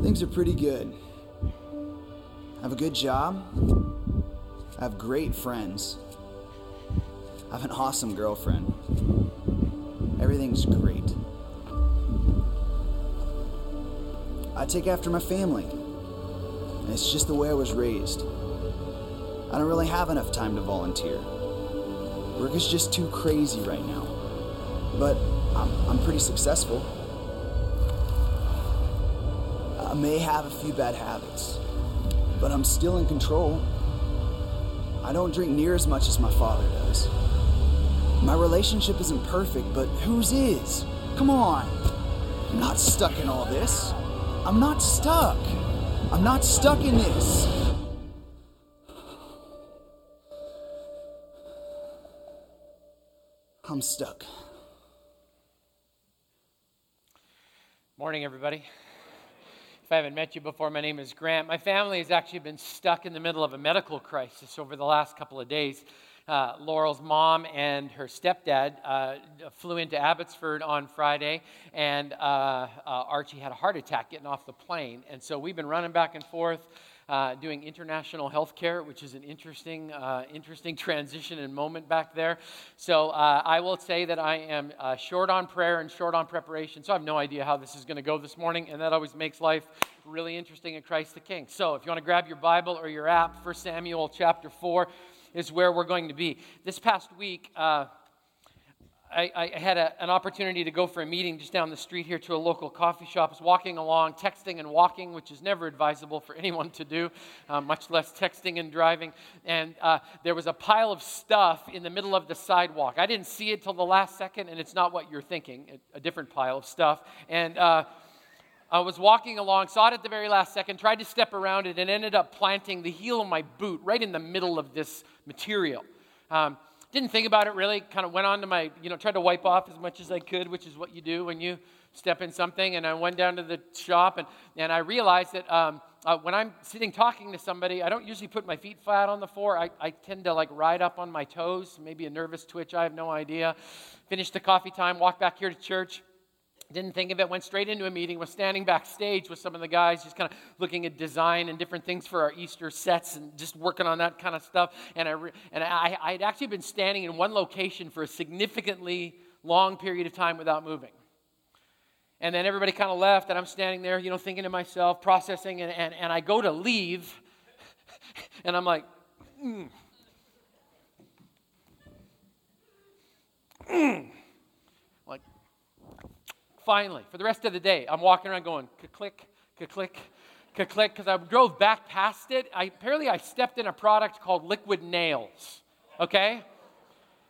Things are pretty good. I have a good job. I have great friends. I have an awesome girlfriend. Everything's great. I take after my family. And it's just the way I was raised. I don't really have enough time to volunteer. Work is just too crazy right now. But I'm pretty successful. I may have a few bad habits, but I'm still in control. I don't drink near as much as my father does. My relationship isn't perfect, but whose is? Come on. I'm not stuck in all this. I'm not stuck. I'm not stuck in this. I'm stuck. Morning, everybody. If I haven't met you before, my name is Grant. My family has actually been stuck in the middle of a medical crisis over the last couple of days. Laurel's mom and her stepdad flew into Abbotsford on Friday, and Archie had a heart attack getting off the plane. And so we've been running back and forth doing international healthcare, which is an interesting transition and moment back there. So I will say that I am short on prayer and short on preparation, so I have no idea how this is going to go this morning, and that always makes life really interesting at Christ the King. So if you want to grab your Bible or your app, 1 Samuel chapter 4 is where we're going to be. This past week, I had an opportunity to go for a meeting just down the street here to a local coffee shop. I was walking along, texting and walking, which is never advisable for anyone to do, much less texting and driving. And there was a pile of stuff in the middle of the sidewalk. I didn't see it till the last second, and it's not what you're thinking, a different pile of stuff. And I was walking along, saw it at the very last second, tried to step around it, and ended up planting the heel of my boot right in the middle of this material. Didn't think about it really, kind of went on to my, tried to wipe off as much as I could, which is what you do when you step in something. And I went down to the shop, and I realized that when I'm sitting talking to somebody, I don't usually put my feet flat on the floor. I tend to ride up on my toes, maybe a nervous twitch, I have no idea. Finished the coffee time, walked back here to church. Didn't think of it, went straight into a meeting, was standing backstage with some of the guys, just kind of looking at design and different things for our Easter sets and just working on that kind of stuff. And I had actually been standing in one location for a significantly long period of time without moving. And then everybody kind of left, and I'm standing there, thinking to myself, processing, and I go to leave, and I'm like, Finally, for the rest of the day, I'm walking around going, ka-click, ka-click, ka-click, because I drove back past it. Apparently, I stepped in a product called Liquid Nails, okay?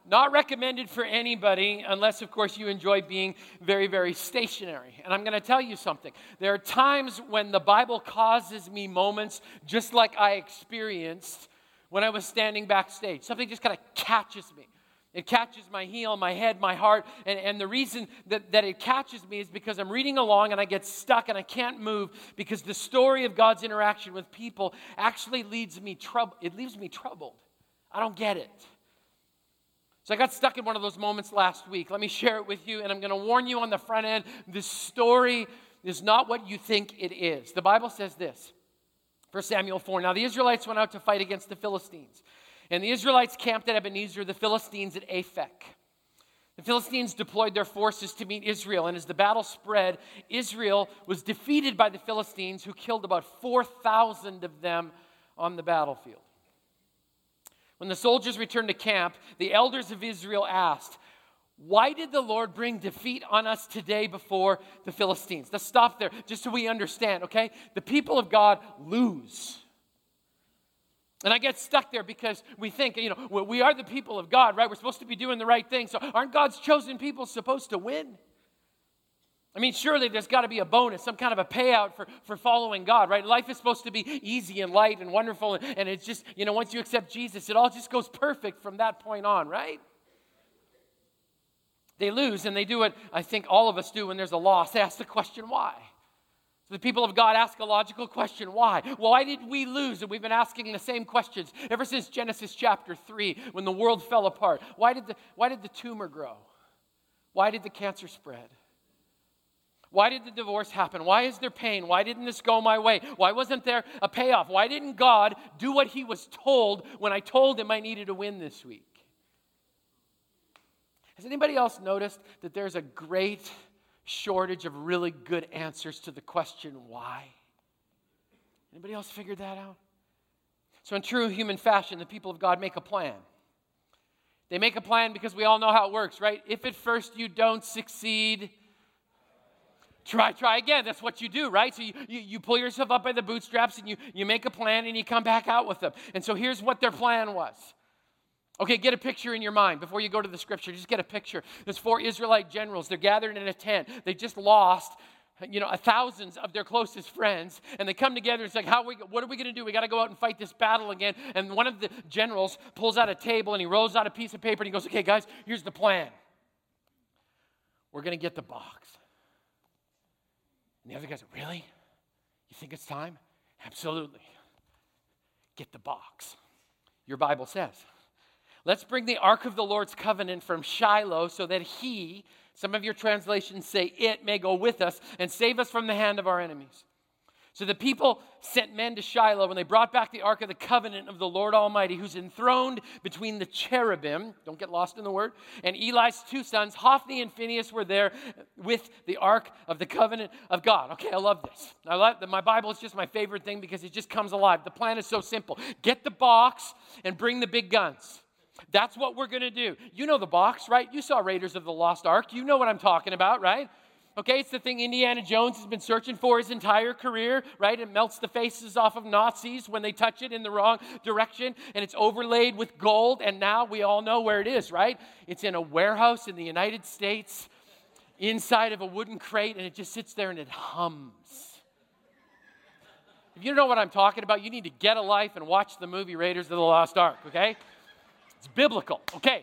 Not recommended for anybody unless, of course, you enjoy being very, very stationary. And I'm going to tell you something. There are times when the Bible causes me moments just like I experienced when I was standing backstage. Something just kind of catches me. It catches my heel, my head, my heart, and the reason that it catches me is because I'm reading along and I get stuck and I can't move because the story of God's interaction with people actually leaves me troubled. I don't get it. So I got stuck in one of those moments last week. Let me share it with you, and I'm going to warn you on the front end, this story is not what you think it is. The Bible says this, 1 Samuel 4, "Now the Israelites went out to fight against the Philistines. And the Israelites camped at Ebenezer, the Philistines at Aphek. The Philistines deployed their forces to meet Israel, and as the battle spread, Israel was defeated by the Philistines, who killed about 4,000 of them on the battlefield. When the soldiers returned to camp, the elders of Israel asked, 'Why did the Lord bring defeat on us today before the Philistines?'" Let's stop there, just so we understand, okay? The people of God lose. And I get stuck there because we think, we are the people of God, right? We're supposed to be doing the right thing. So aren't God's chosen people supposed to win? I mean, surely there's got to be a bonus, some kind of a payout for following God, right? Life is supposed to be easy and light and wonderful. And it's just, once you accept Jesus, it all just goes perfect from that point on, right? They lose, and they do what I think all of us do when there's a loss. They ask the question, why? The people of God ask a logical question, why? Well, why did we lose? And we've been asking the same questions ever since Genesis chapter 3 when the world fell apart. Why did the tumor grow? Why did the cancer spread? Why did the divorce happen? Why is there pain? Why didn't this go my way? Why wasn't there a payoff? Why didn't God do what he was told when I told him I needed a win this week? Has anybody else noticed that there's a great shortage of really good answers to the question why? Anybody else figured that out? So in true human fashion, the people of God make a plan. They make a plan because we all know how it works, right? If at first you don't succeed, try again. That's what you do, right? So you pull yourself up by the bootstraps and you make a plan and you come back out with them. And so here's what their plan was. Okay, get a picture in your mind before you go to the scripture. Just get a picture. There's 4 Israelite generals. They're gathered in a tent. They just lost, thousands of their closest friends, and they come together and it's like, what are we going to do? We got to go out and fight this battle again. And one of the generals pulls out a table and he rolls out a piece of paper and he goes, okay, guys, here's the plan. We're going to get the box. And the other guys are, really? You think it's time? Absolutely. Get the box. Your Bible says, let's bring the Ark of the Lord's Covenant from Shiloh so that he, some of your translations say it, may go with us and save us from the hand of our enemies. So the people sent men to Shiloh and they brought back the Ark of the Covenant of the Lord Almighty, who's enthroned between the cherubim, don't get lost in the word, and Eli's 2 sons, Hophni and Phinehas, were there with the Ark of the Covenant of God. Okay, I love this. I love that. My Bible is just my favorite thing because it just comes alive. The plan is so simple. Get the box and bring the big guns. That's what we're going to do. You know the box, right? You saw Raiders of the Lost Ark. You know what I'm talking about, right? Okay, it's the thing Indiana Jones has been searching for his entire career, right? It melts the faces off of Nazis when they touch it in the wrong direction, and it's overlaid with gold, and now we all know where it is, right? It's in a warehouse in the United States, inside of a wooden crate, and it just sits there and it hums. If you don't know what I'm talking about, you need to get a life and watch the movie Raiders of the Lost Ark, okay? It's biblical. Okay,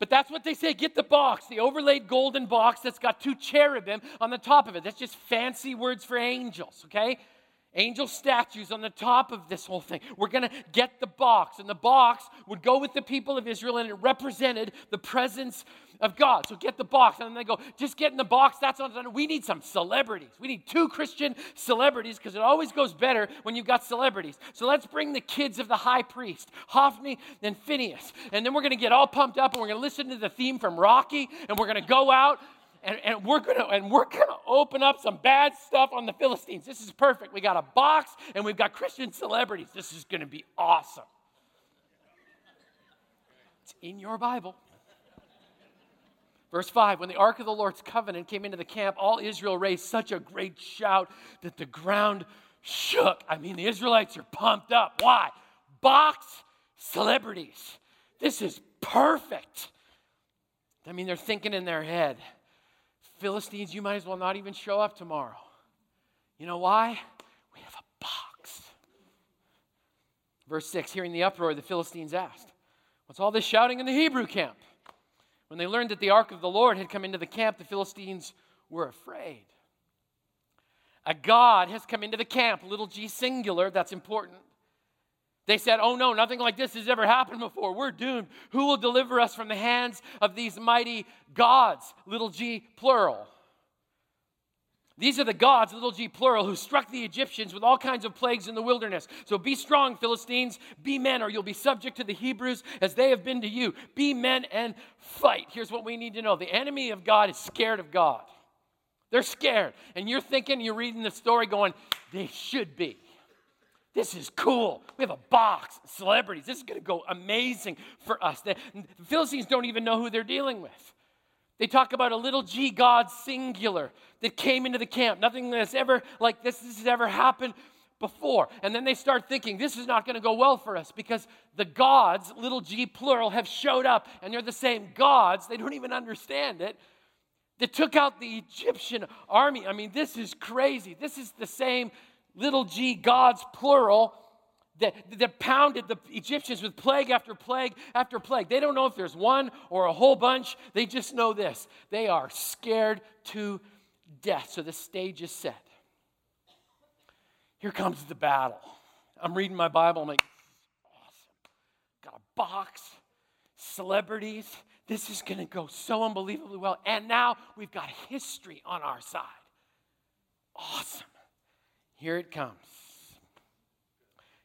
but that's what they say. Get the box, the overlaid golden box that's got 2 cherubim on the top of it. That's just fancy words for angels, okay? Angel statues on the top of this whole thing. We're going to get the box, and the box would go with the people of Israel, and it represented the presence of God. So get the box, and then they go, just get in the box. That's not done. We need some celebrities. We need 2 Christian celebrities because it always goes better when you've got celebrities. So let's bring the kids of the high priest, Hophni and Phinehas, and then we're going to get all pumped up, and we're going to listen to the theme from Rocky, and we're going to go out, and we're gonna open up some bad stuff on the Philistines. This is perfect. We got a box, and we've got Christian celebrities. This is going to be awesome. It's in your Bible. Verse 5, when the Ark of the Lord's Covenant came into the camp, all Israel raised such a great shout that the ground shook. I mean, the Israelites are pumped up. Why? Box celebrities. This is perfect. I mean, they're thinking in their head, Philistines, you might as well not even show up tomorrow. You know why? We have a box. Verse 6, hearing the uproar, the Philistines asked, what's all this shouting in the Hebrew camp? When they learned that the Ark of the Lord had come into the camp, the Philistines were afraid. A God has come into the camp, little g singular, that's important. They said, oh no, nothing like this has ever happened before. We're doomed. Who will deliver us from the hands of these mighty gods, little g plural? These are the gods, little g plural, who struck the Egyptians with all kinds of plagues in the wilderness. So be strong, Philistines. Be men, or you'll be subject to the Hebrews as they have been to you. Be men and fight. Here's what we need to know. The enemy of God is scared of God. They're scared. And you're thinking, you're reading the story going, they should be. This is cool. We have a box, celebrities. This is going to go amazing for us. The Philistines don't even know who they're dealing with. They talk about a little g god singular that came into the camp. Nothing that's ever like this has ever happened before. And then they start thinking, this is not going to go well for us because the gods, little g plural, have showed up and they're the same gods. They don't even understand it. They took out the Egyptian army. I mean, this is crazy. This is the same little g gods plural that pounded the Egyptians with plague after plague after plague. They don't know if there's one or a whole bunch. They just know this. They are scared to death. So the stage is set. Here comes the battle. I'm reading my Bible. I'm like, awesome. Got a box, celebrities. this is going to go so unbelievably well. And now we've got history on our side. Awesome. Here it comes.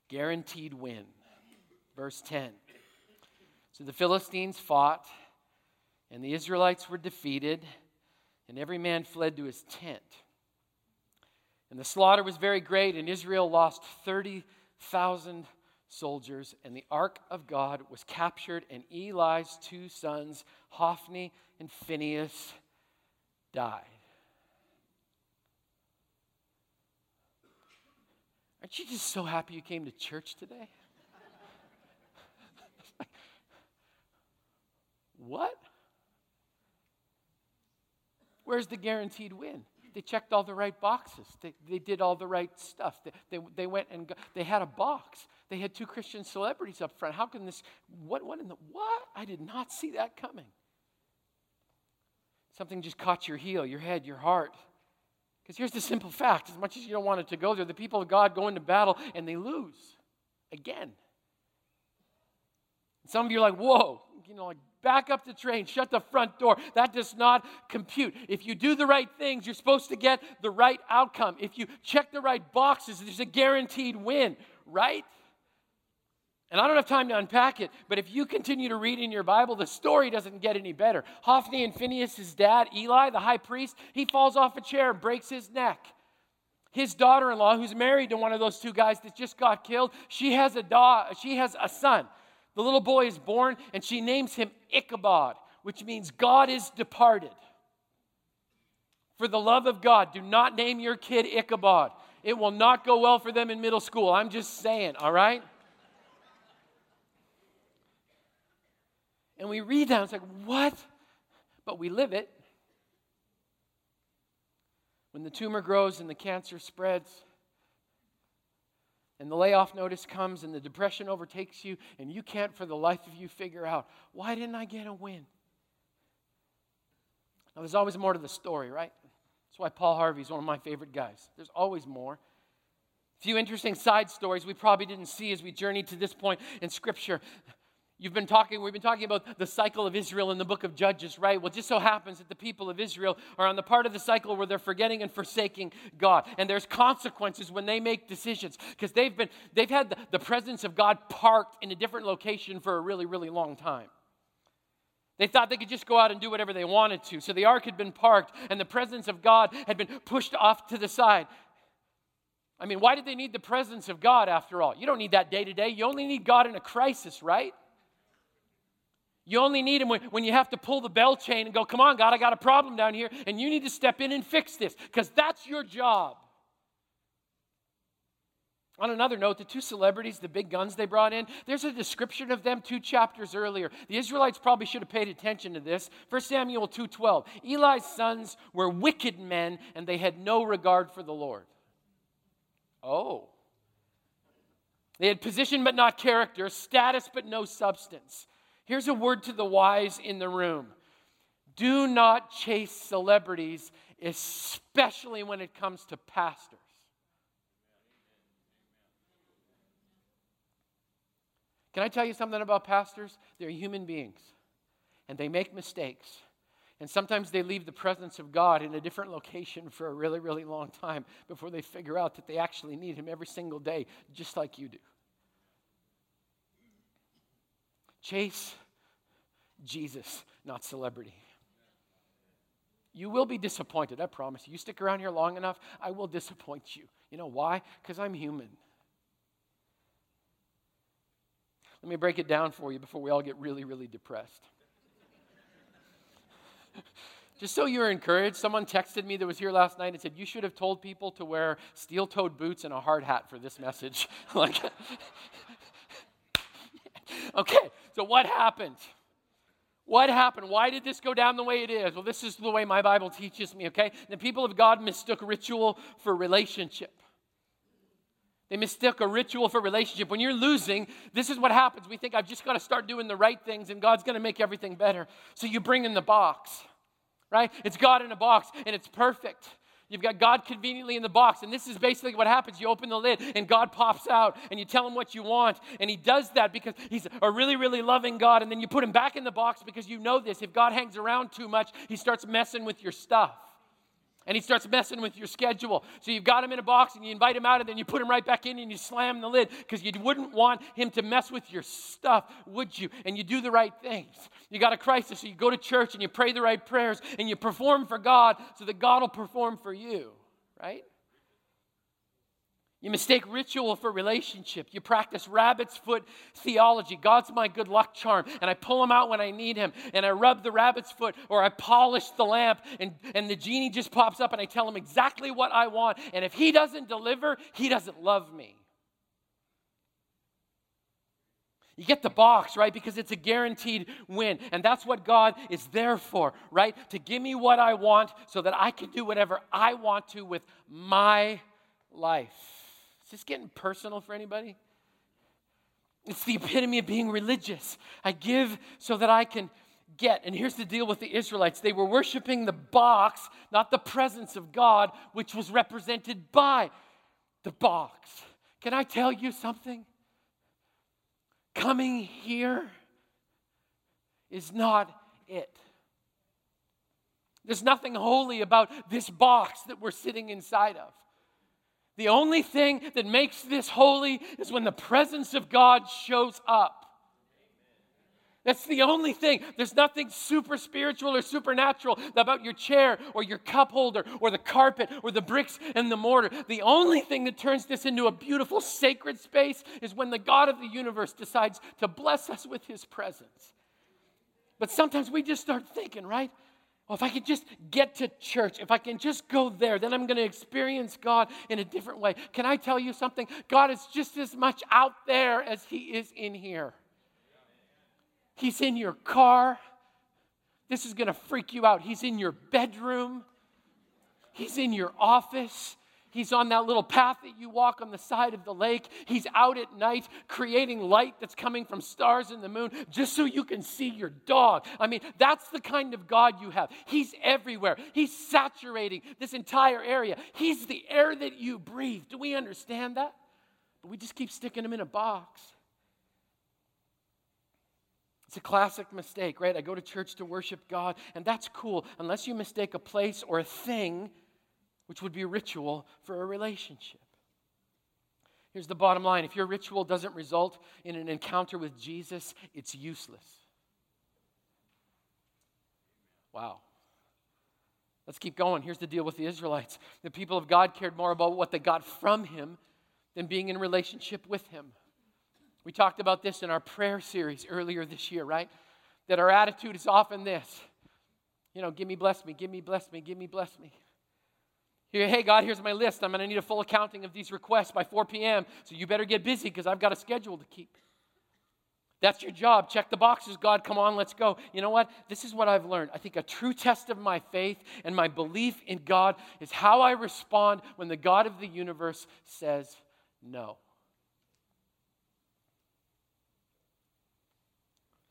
Guaranteed win. Verse 10. So the Philistines fought, and the Israelites were defeated, and every man fled to his tent. And the slaughter was very great, and Israel lost 30,000 soldiers, and the ark of God was captured, and Eli's two sons, Hophni and Phinehas, died. Aren't you just so happy you came to church today? What? Where's the guaranteed win? They checked all the right boxes. They did all the right stuff. They went and got, they had a box. They had two Christian celebrities up front. How can this, what in the, what? I did not see that coming. Something just caught your heel, your head, your heart. Because here's the simple fact. As much as you don't want it to go there, the people of God go into battle and they lose again. Some of you are like, whoa, you know, like back up the train, shut the front door. That does not compute. If you do the right things, you're supposed to get the right outcome. If you check the right boxes, there's a guaranteed win, right? And I don't have time to unpack it, but if you continue to read in your Bible, the story doesn't get any better. Hophni and Phinehas' dad, Eli, the high priest, he falls off a chair and breaks his neck. His daughter-in-law, who's married to one of those two guys that just got killed, she has a son. The little boy is born, and she names him Ichabod, which means God is departed. For the love of God, do not name your kid Ichabod. It will not go well for them in middle school. I'm just saying, all right? And we read that, it's like, what? But we live it. When the tumor grows and the cancer spreads, and the layoff notice comes and the depression overtakes you and you can't for the life of you figure out, why didn't I get a win? Now, there's always more to the story, right? That's why Paul Harvey's one of my favorite guys. There's always more. A few interesting side stories we probably didn't see as we journeyed to this point in Scripture. We've been talking about the cycle of Israel in the book of Judges, right? Well, it just so happens that the people of Israel are on the part of the cycle where they're forgetting and forsaking God. And there's consequences when they make decisions because they've had the presence of God parked in a different location for a really, really long time. They thought they could just go out and do whatever they wanted to. So the ark had been parked and the presence of God had been pushed off to the side. I mean, why did they need the presence of God after all? You don't need that day to day. You only need God in a crisis, right? You only need him when you have to pull the bell chain and go, come on, God, I got a problem down here, and you need to step in and fix this, because that's your job. On another note, the two celebrities, the big guns they brought in, there's a description of them 2 chapters earlier. The Israelites probably should have paid attention to this. 1 Samuel 2:12, Eli's sons were wicked men, and they had no regard for the Lord. Oh. They had position but not character, status but no substance. Here's a word to the wise in the room. Do not chase celebrities, especially when it comes to pastors. Can I tell you something about pastors? They're human beings, and they make mistakes. And sometimes they leave the presence of God in a different location for a really, really long time before they figure out that they actually need him every single day, just like you do. Chase Jesus, not celebrity. You will be disappointed, I promise. You stick around here long enough, I will disappoint you. You know why? Because I'm human. Let me break it down for you before we all get really, really depressed. Just so you're encouraged, someone texted me that was here last night and said, you should have told people to wear steel-toed boots and a hard hat for this message. Like, okay, so what happened? What happened? Why did this go down the way it is? Well, this is the way my Bible teaches me, okay? The people of God mistook ritual for relationship. They mistook a ritual for relationship. When you're losing, this is what happens. We think, I've just got to start doing the right things and God's going to make everything better. So you bring in the box, right? It's God in a box and it's perfect. You've got God conveniently in the box, and this is basically what happens. You open the lid, and God pops out, and you tell him what you want, and he does that because he's a really, really loving God, and then you put him back in the box because you know this. If God hangs around too much, he starts messing with your stuff, and he starts messing with your schedule. So you've got him in a box, and you invite him out, and then you put him right back in, and you slam the lid because you wouldn't want him to mess with your stuff, would you? And you do the right things. You got a crisis, so you go to church, and you pray the right prayers, and you perform for God so that God will perform for you, right? You mistake ritual for relationship. You practice rabbit's foot theology. God's my good luck charm, and I pull him out when I need him, and I rub the rabbit's foot, or I polish the lamp, and the genie just pops up, and I tell him exactly what I want, and if he doesn't deliver, he doesn't love me. You get the box, right? Because it's a guaranteed win. And that's what God is there for, right? To give me what I want so that I can do whatever I want to with my life. Is this getting personal for anybody? It's the epitome of being religious. I give so that I can get. And here's the deal with the Israelites. They were worshiping the box, not the presence of God, which was represented by the box. Can I tell you something? Coming here is not it. There's nothing holy about this box that we're sitting inside of. The only thing that makes this holy is when the presence of God shows up. That's the only thing. There's nothing super spiritual or supernatural about your chair or your cup holder or the carpet or the bricks and the mortar. The only thing that turns this into a beautiful sacred space is when the God of the universe decides to bless us with his presence. But sometimes we just start thinking, right? Well, if I could just get to church, if I can just go there, then I'm going to experience God in a different way. Can I tell you something? God is just as much out there as he is in here. He's in your car. This is going to freak you out. He's in your bedroom. He's in your office. He's on that little path that you walk on the side of the lake. He's out at night creating light that's coming from stars in the moon just so you can see your dog. I mean, that's the kind of God you have. He's everywhere. He's saturating this entire area. He's the air that you breathe. Do we understand that? But we just keep sticking him in a box. It's a classic mistake, right? I go to church to worship God, and that's cool unless you mistake a place or a thing, which would be ritual, for a relationship. Here's the bottom line. If your ritual doesn't result in an encounter with Jesus, it's useless. Wow. Let's keep going. Here's the deal with the Israelites. The people of God cared more about what they got from him than being in relationship with him. We talked about this in our prayer series earlier this year, right? That our attitude is often this. You know, give me, bless me, give me, bless me, give me, bless me. Hey, God, here's my list. I'm going to need a full accounting of these requests by 4 p.m., so you better get busy because I've got a schedule to keep. That's your job. Check the boxes, God. Come on, let's go. You know what? This is what I've learned. I think a true test of my faith and my belief in God is how I respond when the God of the universe says no.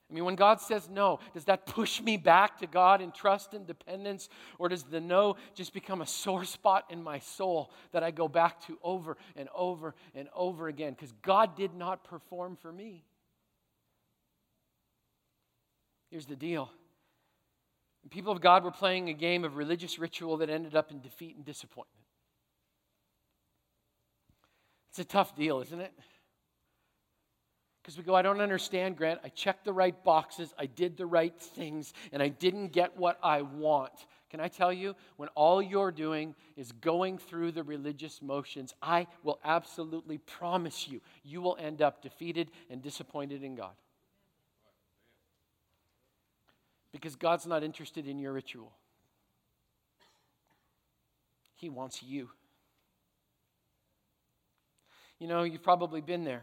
I mean, when God says no, does that push me back to God in trust and dependence? Or does the no just become a sore spot in my soul that I go back to over and over and over again? Because God did not perform for me. Here's the deal. The people of God were playing a game of religious ritual that ended up in defeat and disappointment. It's a tough deal, isn't it? Because we go, I don't understand, Grant. I checked the right boxes, I did the right things, and I didn't get what I want. Can I tell you, when all you're doing is going through the religious motions, I will absolutely promise you, you will end up defeated and disappointed in God. Because God's not interested in your ritual. He wants you. You know, you've probably been there.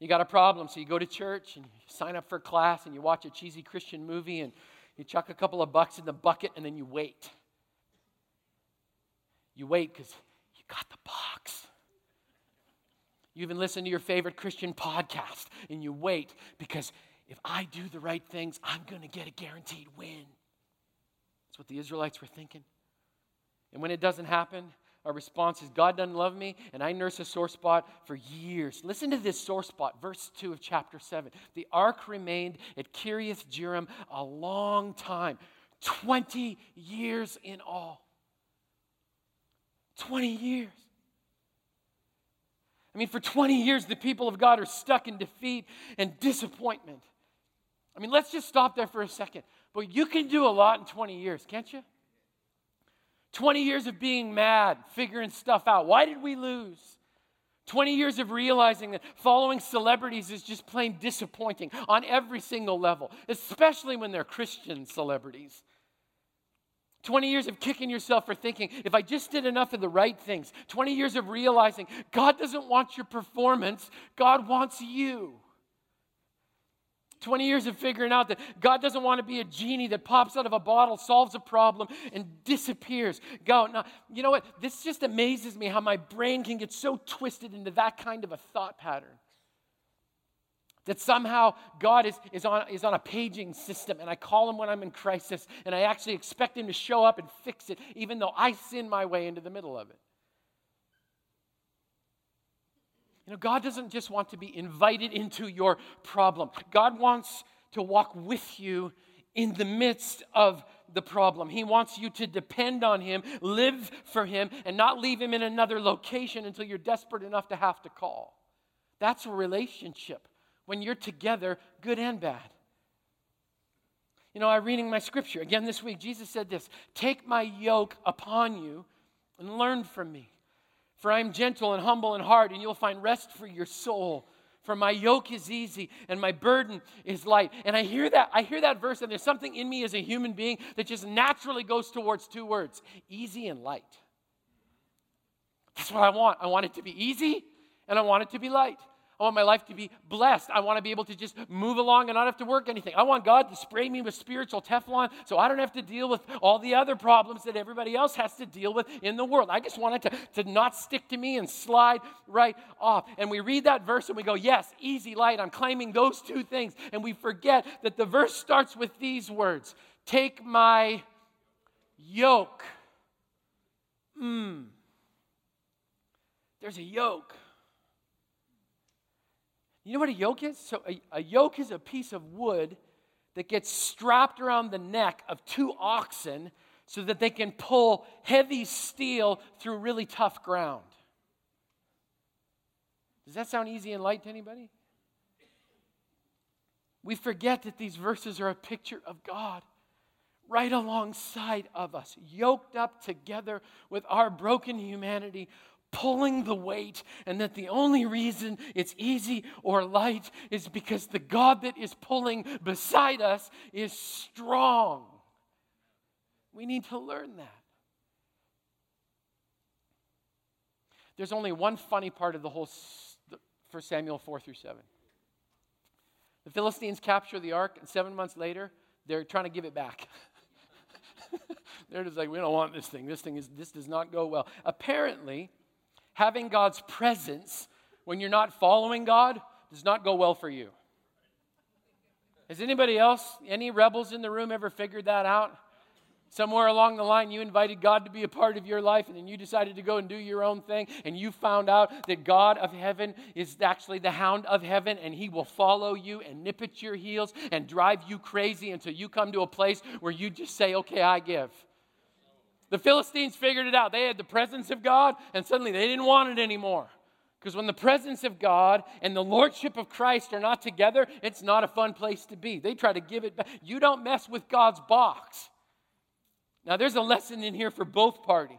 You got a problem, so you go to church and you sign up for class and you watch a cheesy Christian movie and you chuck a couple of bucks in the bucket and then you wait. You wait because you got the box. You even listen to your favorite Christian podcast and you wait because if I do the right things, I'm going to get a guaranteed win. That's what the Israelites were thinking. And when it doesn't happen, our response is, God doesn't love me, and I nurse a sore spot for years. Listen to this sore spot, verse 2 of chapter 7. The ark remained at Kiriath Jearim a long time, 20 years in all. 20 years. I mean, for 20 years, the people of God are stuck in defeat and disappointment. I mean, let's just stop there for a second. But you can do a lot in 20 years, can't you? 20 years of being mad, figuring stuff out. Why did we lose? 20 years of realizing that following celebrities is just plain disappointing on every single level, especially when they're Christian celebrities. 20 years of kicking yourself for thinking, if I just did enough of the right things. 20 years of realizing God doesn't want your performance, God wants you. 20 years of figuring out that God doesn't want to be a genie that pops out of a bottle, solves a problem, and disappears. Go. Now, you know what? This just amazes me how my brain can get so twisted into that kind of a thought pattern. That somehow God is on a paging system, and I call him when I'm in crisis, and I actually expect him to show up and fix it, even though I sin my way into the middle of it. You know, God doesn't just want to be invited into your problem. God wants to walk with you in the midst of the problem. He wants you to depend on him, live for him, and not leave him in another location until you're desperate enough to have to call. That's a relationship. When you're together, good and bad. You know, I'm reading my scripture again this week. Jesus said this, "Take my yoke upon you and learn from me. For I am gentle and humble in heart, and you'll find rest for your soul. For my yoke is easy and my burden is light." And I hear that verse, and there's something in me as a human being that just naturally goes towards two words, easy and light. That's what I want. I want it to be easy and I want it to be light. I want my life to be blessed. I want to be able to just move along and not have to work anything. I want God to spray me with spiritual Teflon so I don't have to deal with all the other problems that everybody else has to deal with in the world. I just want it to not stick to me and slide right off. And we read that verse and we go, yes, easy, light. I'm claiming those two things. And we forget that the verse starts with these words. Take my yoke. There's a yoke. You know what a yoke is? So a yoke is a piece of wood that gets strapped around the neck of two oxen so that they can pull heavy steel through really tough ground. Does that sound easy and light to anybody? We forget that these verses are a picture of God right alongside of us, yoked up together with our broken humanity, pulling the weight, and that the only reason it's easy or light is because the God that is pulling beside us is strong. We need to learn that. There's only one funny part of the whole 1 Samuel 4 through 7. The Philistines capture the ark, and 7 months later, they're trying to give it back. They're just like, we don't want this thing. This does not go well. Apparently, having God's presence when you're not following God does not go well for you. Has anybody else, any rebels in the room ever figured that out? Somewhere along the line, you invited God to be a part of your life, and then you decided to go and do your own thing, and you found out that God of heaven is actually the hound of heaven, and he will follow you and nip at your heels and drive you crazy until you come to a place where you just say, okay, I give. The Philistines figured it out. They had the presence of God, and suddenly they didn't want it anymore. Because when the presence of God and the lordship of Christ are not together, it's not a fun place to be. They try to give it back. You don't mess with God's box. Now, there's a lesson in here for both parties.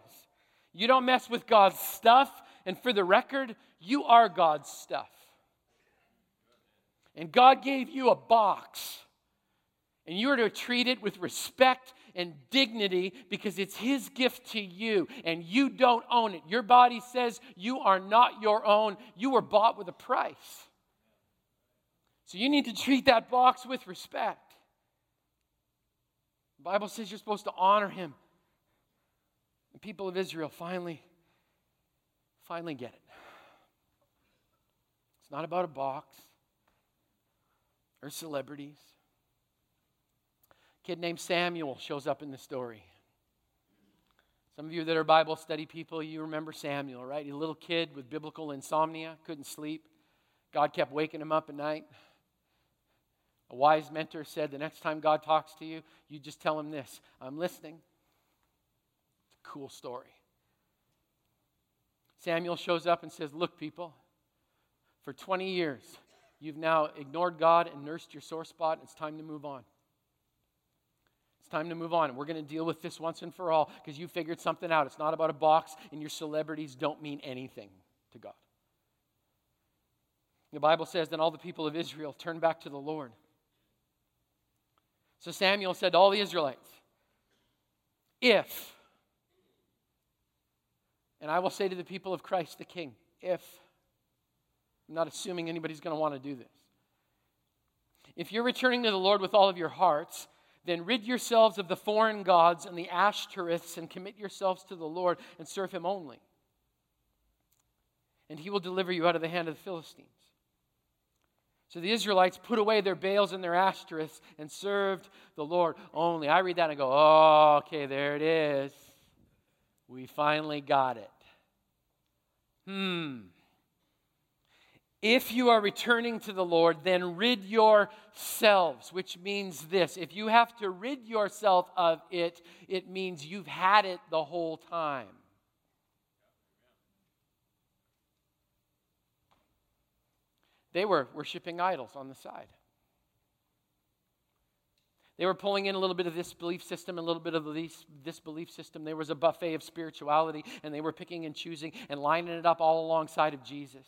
You don't mess with God's stuff, and for the record, you are God's stuff. And God gave you a box, and you are to treat it with respect and dignity because it's his gift to you and you don't own it. Your body says you are not your own. You were bought with a price. So you need to treat that box with respect. The Bible says you're supposed to honor him. The people of Israel finally get it. It's not about a box or celebrities. Kid named Samuel shows up in the story. Some of you that are Bible study people, you remember Samuel, right? He's a little kid with biblical insomnia, couldn't sleep. God kept waking him up at night. A wise mentor said, the next time God talks to you, you just tell him this: I'm listening. It's a cool story. Samuel shows up and says, look, people, for 20 years, you've now ignored God and nursed your sore spot. It's time to move on. It's time to move on. We're going to deal with this once and for all because you figured something out. It's not about a box, and your celebrities don't mean anything to God. The Bible says, then all the people of Israel turned back to the Lord. So Samuel said to all the Israelites, if, and I will say to the people of Christ the King, if, I'm not assuming anybody's going to want to do this. If you're returning to the Lord with all of your hearts, then rid yourselves of the foreign gods and the Ashtoreths and commit yourselves to the Lord and serve him only. And he will deliver you out of the hand of the Philistines. So the Israelites put away their Baals and their Ashtoreths and served the Lord only. I read that and I go, oh, okay, there it is. We finally got it. If you are returning to the Lord, then rid yourselves, which means this. If you have to rid yourself of it, it means you've had it the whole time. They were worshiping idols on the side. They were pulling in a little bit of this belief system, a little bit of this belief system. There was a buffet of spirituality, and they were picking and choosing and lining it up all alongside of Jesus.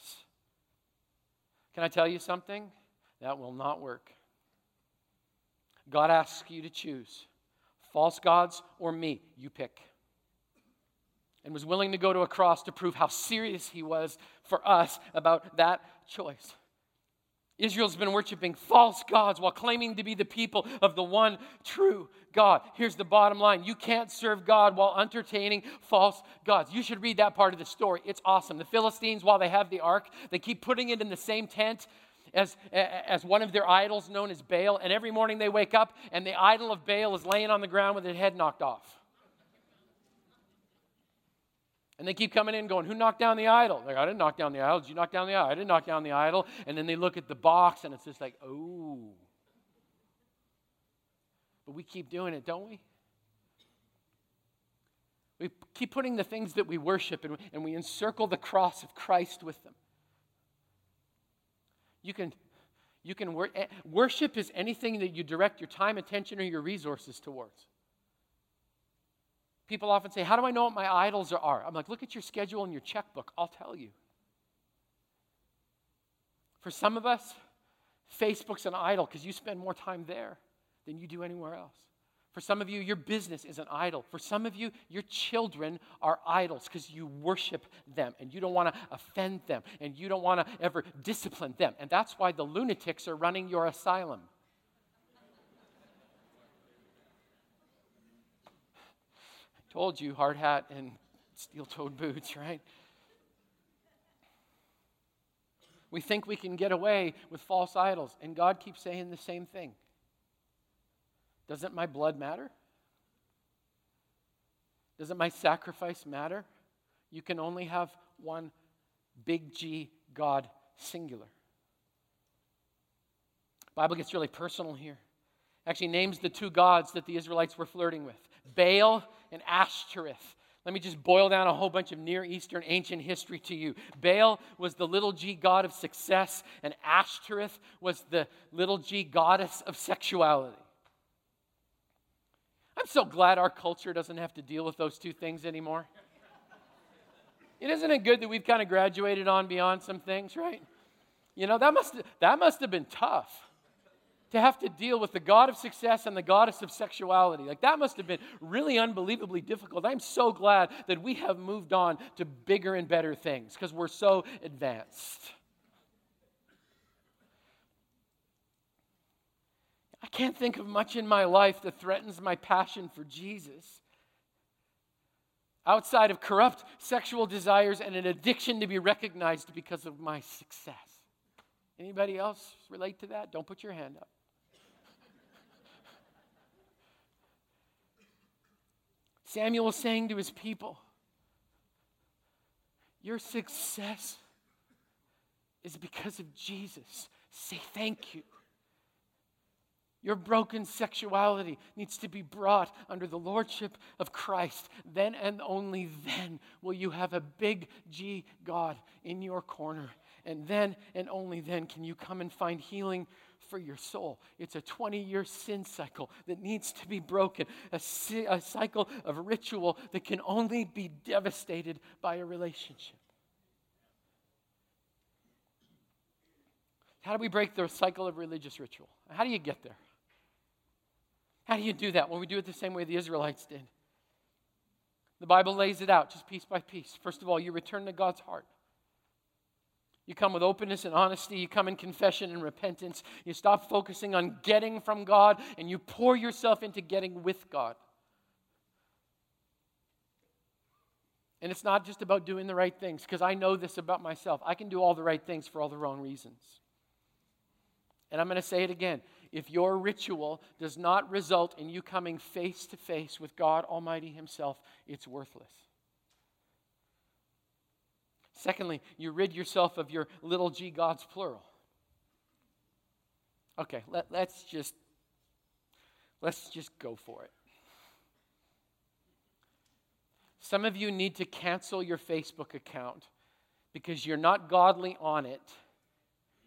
Can I tell you something? That will not work. God asks you to choose false gods or me. You pick. And was willing to go to a cross to prove how serious he was for us about that choice. Israel's been worshiping false gods while claiming to be the people of the one true God. Here's the bottom line. You can't serve God while entertaining false gods. You should read that part of the story. It's awesome. The Philistines, while they have the ark, they keep putting it in the same tent as one of their idols known as Baal. And every morning they wake up and the idol of Baal is laying on the ground with its head knocked off. And they keep coming in going, who knocked down the idol? Like, I didn't knock down the idol. Did you knock down the idol? I didn't knock down the idol. And then they look at the box and it's just like, oh. But we keep doing it, don't we? We keep putting the things that we worship and we encircle the cross of Christ with them. Worship is anything that you direct your time, attention, or your resources towards. People often say, how do I know what my idols are? I'm like, look at your schedule and your checkbook. I'll tell you. For some of us, Facebook's an idol because you spend more time there than you do anywhere else. For some of you, your business is an idol. For some of you, your children are idols because you worship them and you don't want to offend them and you don't want to ever discipline them. And that's why the lunatics are running your asylum. Told you, hard hat and steel-toed boots, right? We think we can get away with false idols, and God keeps saying the same thing. Doesn't my blood matter? Doesn't my sacrifice matter? You can only have one big G God singular. The Bible gets really personal here. Actually names the two gods that the Israelites were flirting with. Baal and Ashtoreth. Let me just boil down a whole bunch of Near Eastern ancient history to you. Baal was the little g god of success, and Ashtoreth was the little g goddess of sexuality. I'm so glad our culture doesn't have to deal with those two things anymore. Isn't it good that we've kind of graduated on beyond some things, right? You know, that must have been tough. To have to deal with the god of success and the goddess of sexuality. Like, that must have been really unbelievably difficult. I'm so glad that we have moved on to bigger and better things because we're so advanced. I can't think of much in my life that threatens my passion for Jesus outside of corrupt sexual desires and an addiction to be recognized because of my success. Anybody else relate to that? Don't put your hand up. Samuel is saying to his people, your success is because of Jesus. Say thank you. Your broken sexuality needs to be brought under the lordship of Christ. Then and only then will you have a big G God in your corner. And then and only then can you come and find healing for your soul. It's a 20-year sin cycle that needs to be broken. A cycle of ritual that can only be devastated by a relationship. How do we break the cycle of religious ritual? How do you get there? How do you do that? Well, we do it the same way the Israelites did. The Bible lays it out just piece by piece. First of all, you return to God's heart. You come with openness and honesty. You come in confession and repentance. You stop focusing on getting from God, and you pour yourself into getting with God. And it's not just about doing the right things, because I know this about myself. I can do all the right things for all the wrong reasons. And I'm going to say it again. If your ritual does not result in you coming face to face with God Almighty Himself, it's worthless. Secondly, you rid yourself of your little g gods, plural. Okay, let's just go for it. Some of you need to cancel your Facebook account because you're not godly on it.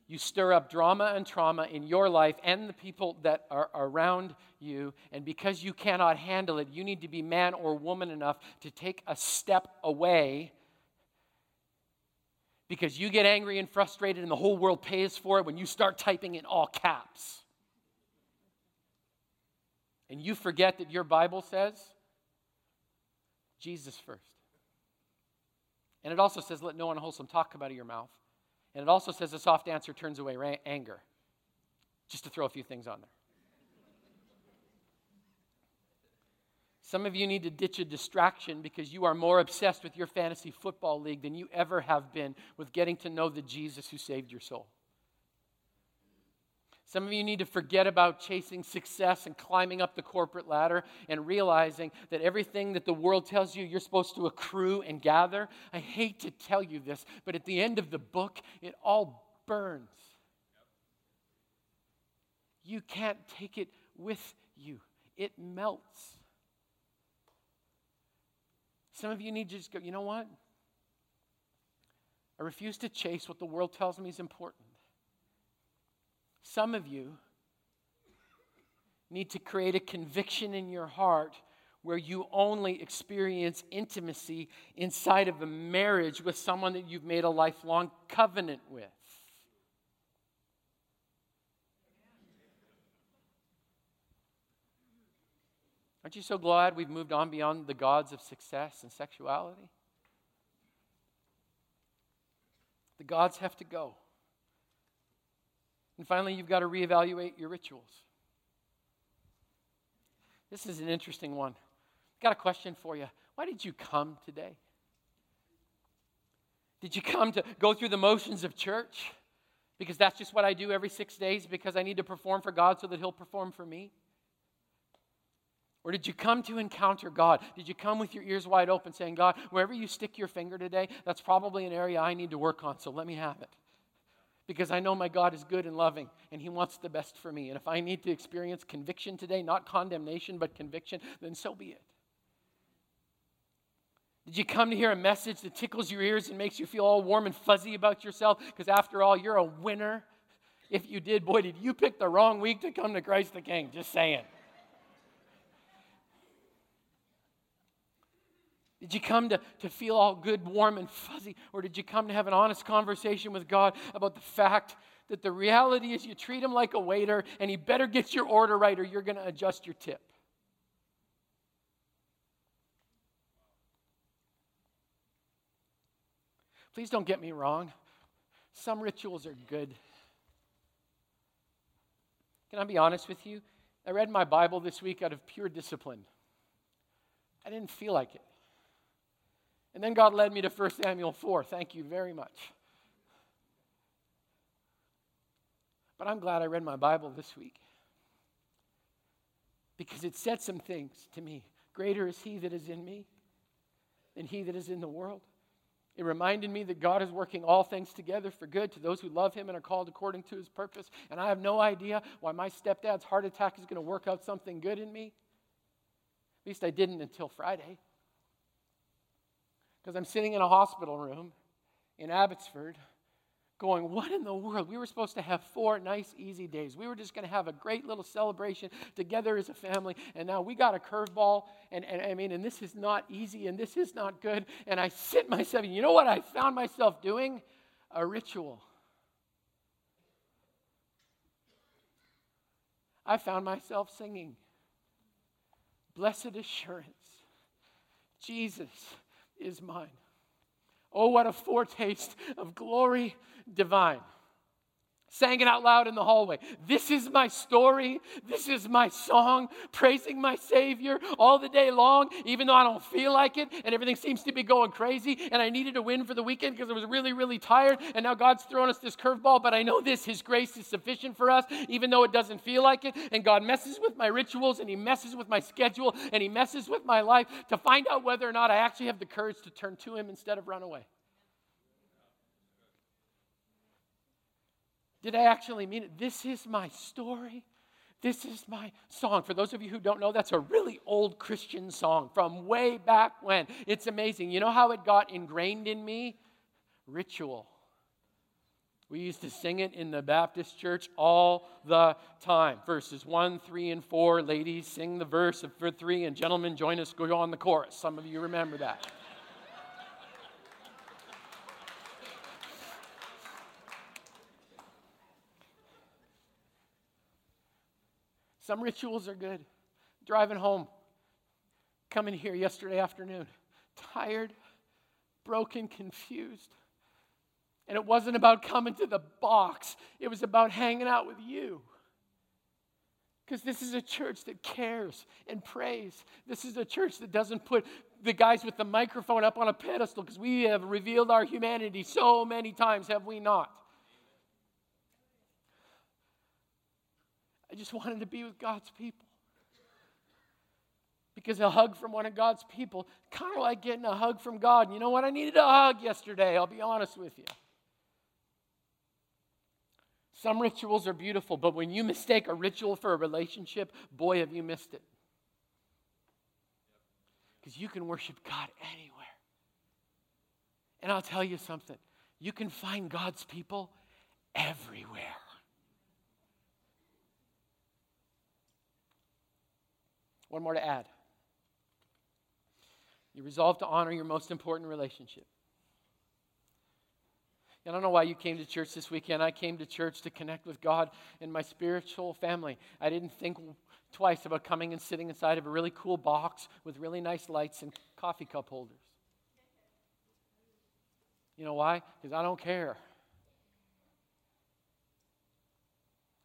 You stir up drama and trauma in your life and the people that are around you. And because you cannot handle it, you need to be man or woman enough to take a step away, because you get angry and frustrated and the whole world pays for it when you start typing in all caps. And you forget that your Bible says, Jesus first. And it also says, let no unwholesome talk come out of your mouth. And it also says a soft answer turns away anger. Just to throw a few things on there. Some of you need to ditch a distraction because you are more obsessed with your fantasy football league than you ever have been with getting to know the Jesus who saved your soul. Some of you need to forget about chasing success and climbing up the corporate ladder and realizing that everything that the world tells you, you're supposed to accrue and gather. I hate to tell you this, but at the end of the book, it all burns. You can't take it with you. It melts. Some of you need to just go, you know what? I refuse to chase what the world tells me is important. Some of you need to create a conviction in your heart where you only experience intimacy inside of a marriage with someone that you've made a lifelong covenant with. Aren't you so glad we've moved on beyond the gods of success and sexuality? The gods have to go. And finally, you've got to reevaluate your rituals. This is an interesting one. I've got a question for you. Why did you come today? Did you come to go through the motions of church? Because that's just what I do every 6 days because I need to perform for God so that He'll perform for me? Or did you come to encounter God? Did you come with your ears wide open saying, God, wherever you stick your finger today, that's probably an area I need to work on, so let me have it. Because I know my God is good and loving, and He wants the best for me. And if I need to experience conviction today, not condemnation, but conviction, then so be it. Did you come to hear a message that tickles your ears and makes you feel all warm and fuzzy about yourself? Because after all, you're a winner. If you did, boy, did you pick the wrong week to come to Christ the King. Just saying. Did you come to feel all good, warm, and fuzzy? Or did you come to have an honest conversation with God about the fact that the reality is you treat Him like a waiter and He better get your order right or you're going to adjust your tip? Please don't get me wrong. Some rituals are good. Can I be honest with you? I read my Bible this week out of pure discipline. I didn't feel like it. And then God led me to 1 Samuel 4. Thank you very much. But I'm glad I read my Bible this week because it said some things to me Greater is he that is in me than he that is in the world. It reminded me that God is working all things together for good to those who love him and are called according to his purpose. And I have no idea why my stepdad's heart attack is going to work out something good in me. At least I didn't until Friday. Because I'm sitting in a hospital room in Abbotsford going, what in the world? We were supposed to have 4 nice, easy days. We were just going to have a great little celebration together as a family. And now we got a curveball. And this is not easy and this is not good. And I sit myself, you know what I found myself doing? A ritual. I found myself singing, "Blessed Assurance, Jesus is mine. Oh, what a foretaste of glory divine." Sang it out loud in the hallway. This is my story. This is my song, praising my Savior all the day long, even though I don't feel like it, and everything seems to be going crazy, and I needed a win for the weekend because I was really, really tired, and now God's throwing us this curveball, but I know this, his grace is sufficient for us, even though it doesn't feel like it, and God messes with my rituals, and he messes with my schedule, and he messes with my life to find out whether or not I actually have the courage to turn to him instead of run away. Did I actually mean it? This is my story. This is my song. For those of you who don't know, that's a really old Christian song from way back when. It's amazing. You know how it got ingrained in me? Ritual. We used to sing it in the Baptist church all the time. Verses 1, 3, and 4. Ladies, sing the verse for 3, and gentlemen, join us, go on the chorus. Some of you remember that. Some rituals are good. Driving home, coming here yesterday afternoon, tired, broken, confused. And it wasn't about coming to the box. It was about hanging out with you. Because this is a church that cares and prays. This is a church that doesn't put the guys with the microphone up on a pedestal because we have revealed our humanity so many times, have we not? I just wanted to be with God's people. Because a hug from one of God's people, kind of like getting a hug from God. You know what? I needed a hug yesterday, I'll be honest with you. Some rituals are beautiful, but when you mistake a ritual for a relationship, boy, have you missed it. Because you can worship God anywhere. And I'll tell you something. You can find God's people everywhere. One more to add. You resolve to honor your most important relationship. I don't know why you came to church this weekend. I came to church to connect with God and my spiritual family. I didn't think twice about coming and sitting inside of a really cool box with really nice lights and coffee cup holders. You know why? Because I don't care.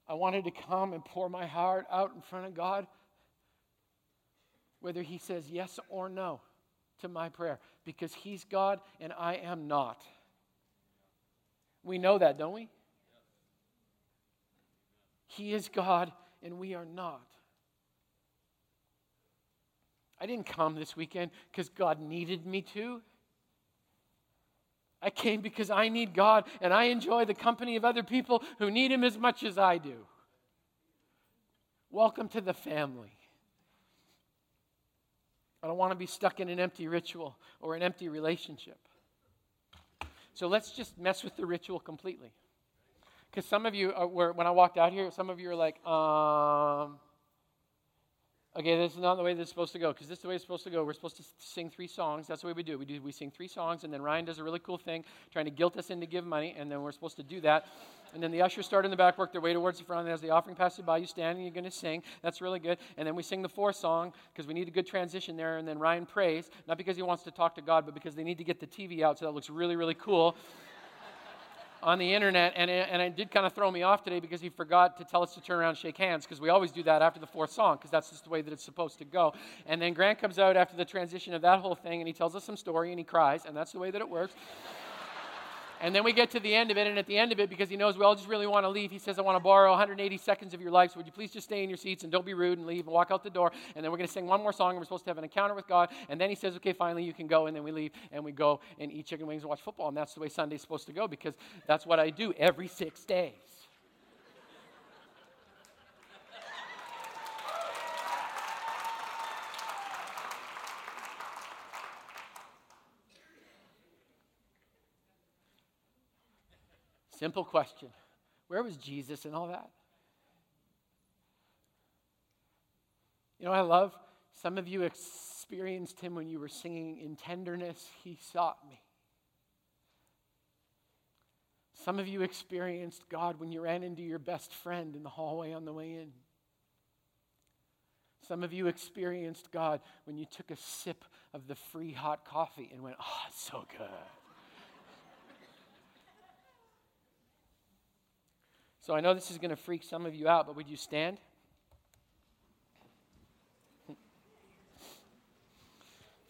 I wanted to come and pour my heart out in front of God, whether he says yes or no to my prayer, because he's God and I am not. We know that, don't we? He is God and we are not. I didn't come this weekend because God needed me to. I came because I need God and I enjoy the company of other people who need him as much as I do. Welcome to the family. I don't want to be stuck in an empty ritual or an empty relationship. So let's just mess with the ritual completely. Because some of you, when I walked out here, some of you are like, okay, this is not the way this is supposed to go. Because this is the way it's supposed to go. We're supposed to sing 3 songs. That's the way we do it. We sing 3 songs, and then Ryan does a really cool thing, trying to guilt us into give money, and then we're supposed to do that. And then the ushers start in the back, work their way towards the front, and as the offering passes by, you stand and you're going to sing. That's really good. And then we sing the 4th song because we need a good transition there, and then Ryan prays, not because he wants to talk to God, but because they need to get the TV out so that looks really, really cool on the internet. And it did kind of throw me off today because he forgot to tell us to turn around and shake hands because we always do that after the 4th song because that's just the way that it's supposed to go. And then Grant comes out after the transition of that whole thing, and he tells us some story, and he cries, and that's the way that it works. And then we get to the end of it, and at the end of it, because he knows we all just really want to leave, he says, I want to borrow 180 seconds of your life, so would you please just stay in your seats and don't be rude and leave and walk out the door, and then we're going to sing one more song, and we're supposed to have an encounter with God, and then he says, okay, finally, you can go, and then we leave, and we go and eat chicken wings and watch football, and that's the way Sunday's supposed to go, because that's what I do every 6 days. Simple question. Where was Jesus in all that? You know, I love, some of you experienced him when you were singing, in tenderness he sought me. Some of you experienced God when you ran into your best friend in the hallway on the way in. Some of you experienced God when you took a sip of the free hot coffee and went, oh, it's so good. So I know this is going to freak some of you out, but would you stand?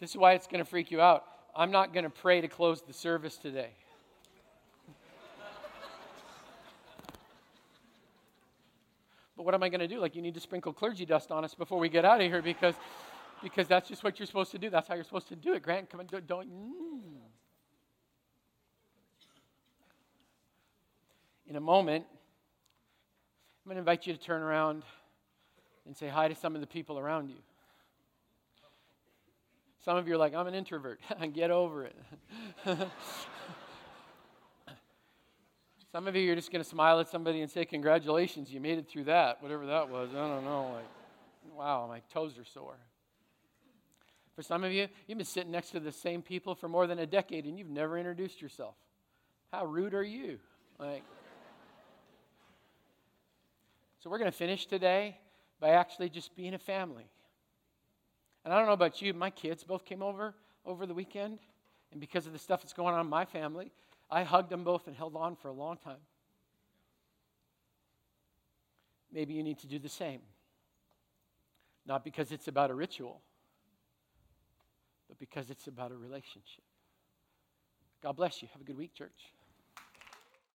This is why it's going to freak you out. I'm not going to pray to close the service today. But what am I going to do? Like, you need to sprinkle clergy dust on us before we get out of here, because that's just what you're supposed to do. That's how you're supposed to do it. Grant, come on, don't. In a moment, I'm going to invite you to turn around and say hi to some of the people around you. Some of you are like, I'm an introvert. Get over it. Some of you are just going to smile at somebody and say, congratulations, you made it through that, whatever that was. I don't know. Like, wow, my toes are sore. For some of you, you've been sitting next to the same people for more than a decade and you've never introduced yourself. How rude are you? Like, so we're going to finish today by actually just being a family. And I don't know about you, but my kids both came over the weekend. And because of the stuff that's going on in my family, I hugged them both and held on for a long time. Maybe you need to do the same. Not because it's about a ritual, but because it's about a relationship. God bless you. Have a good week, church.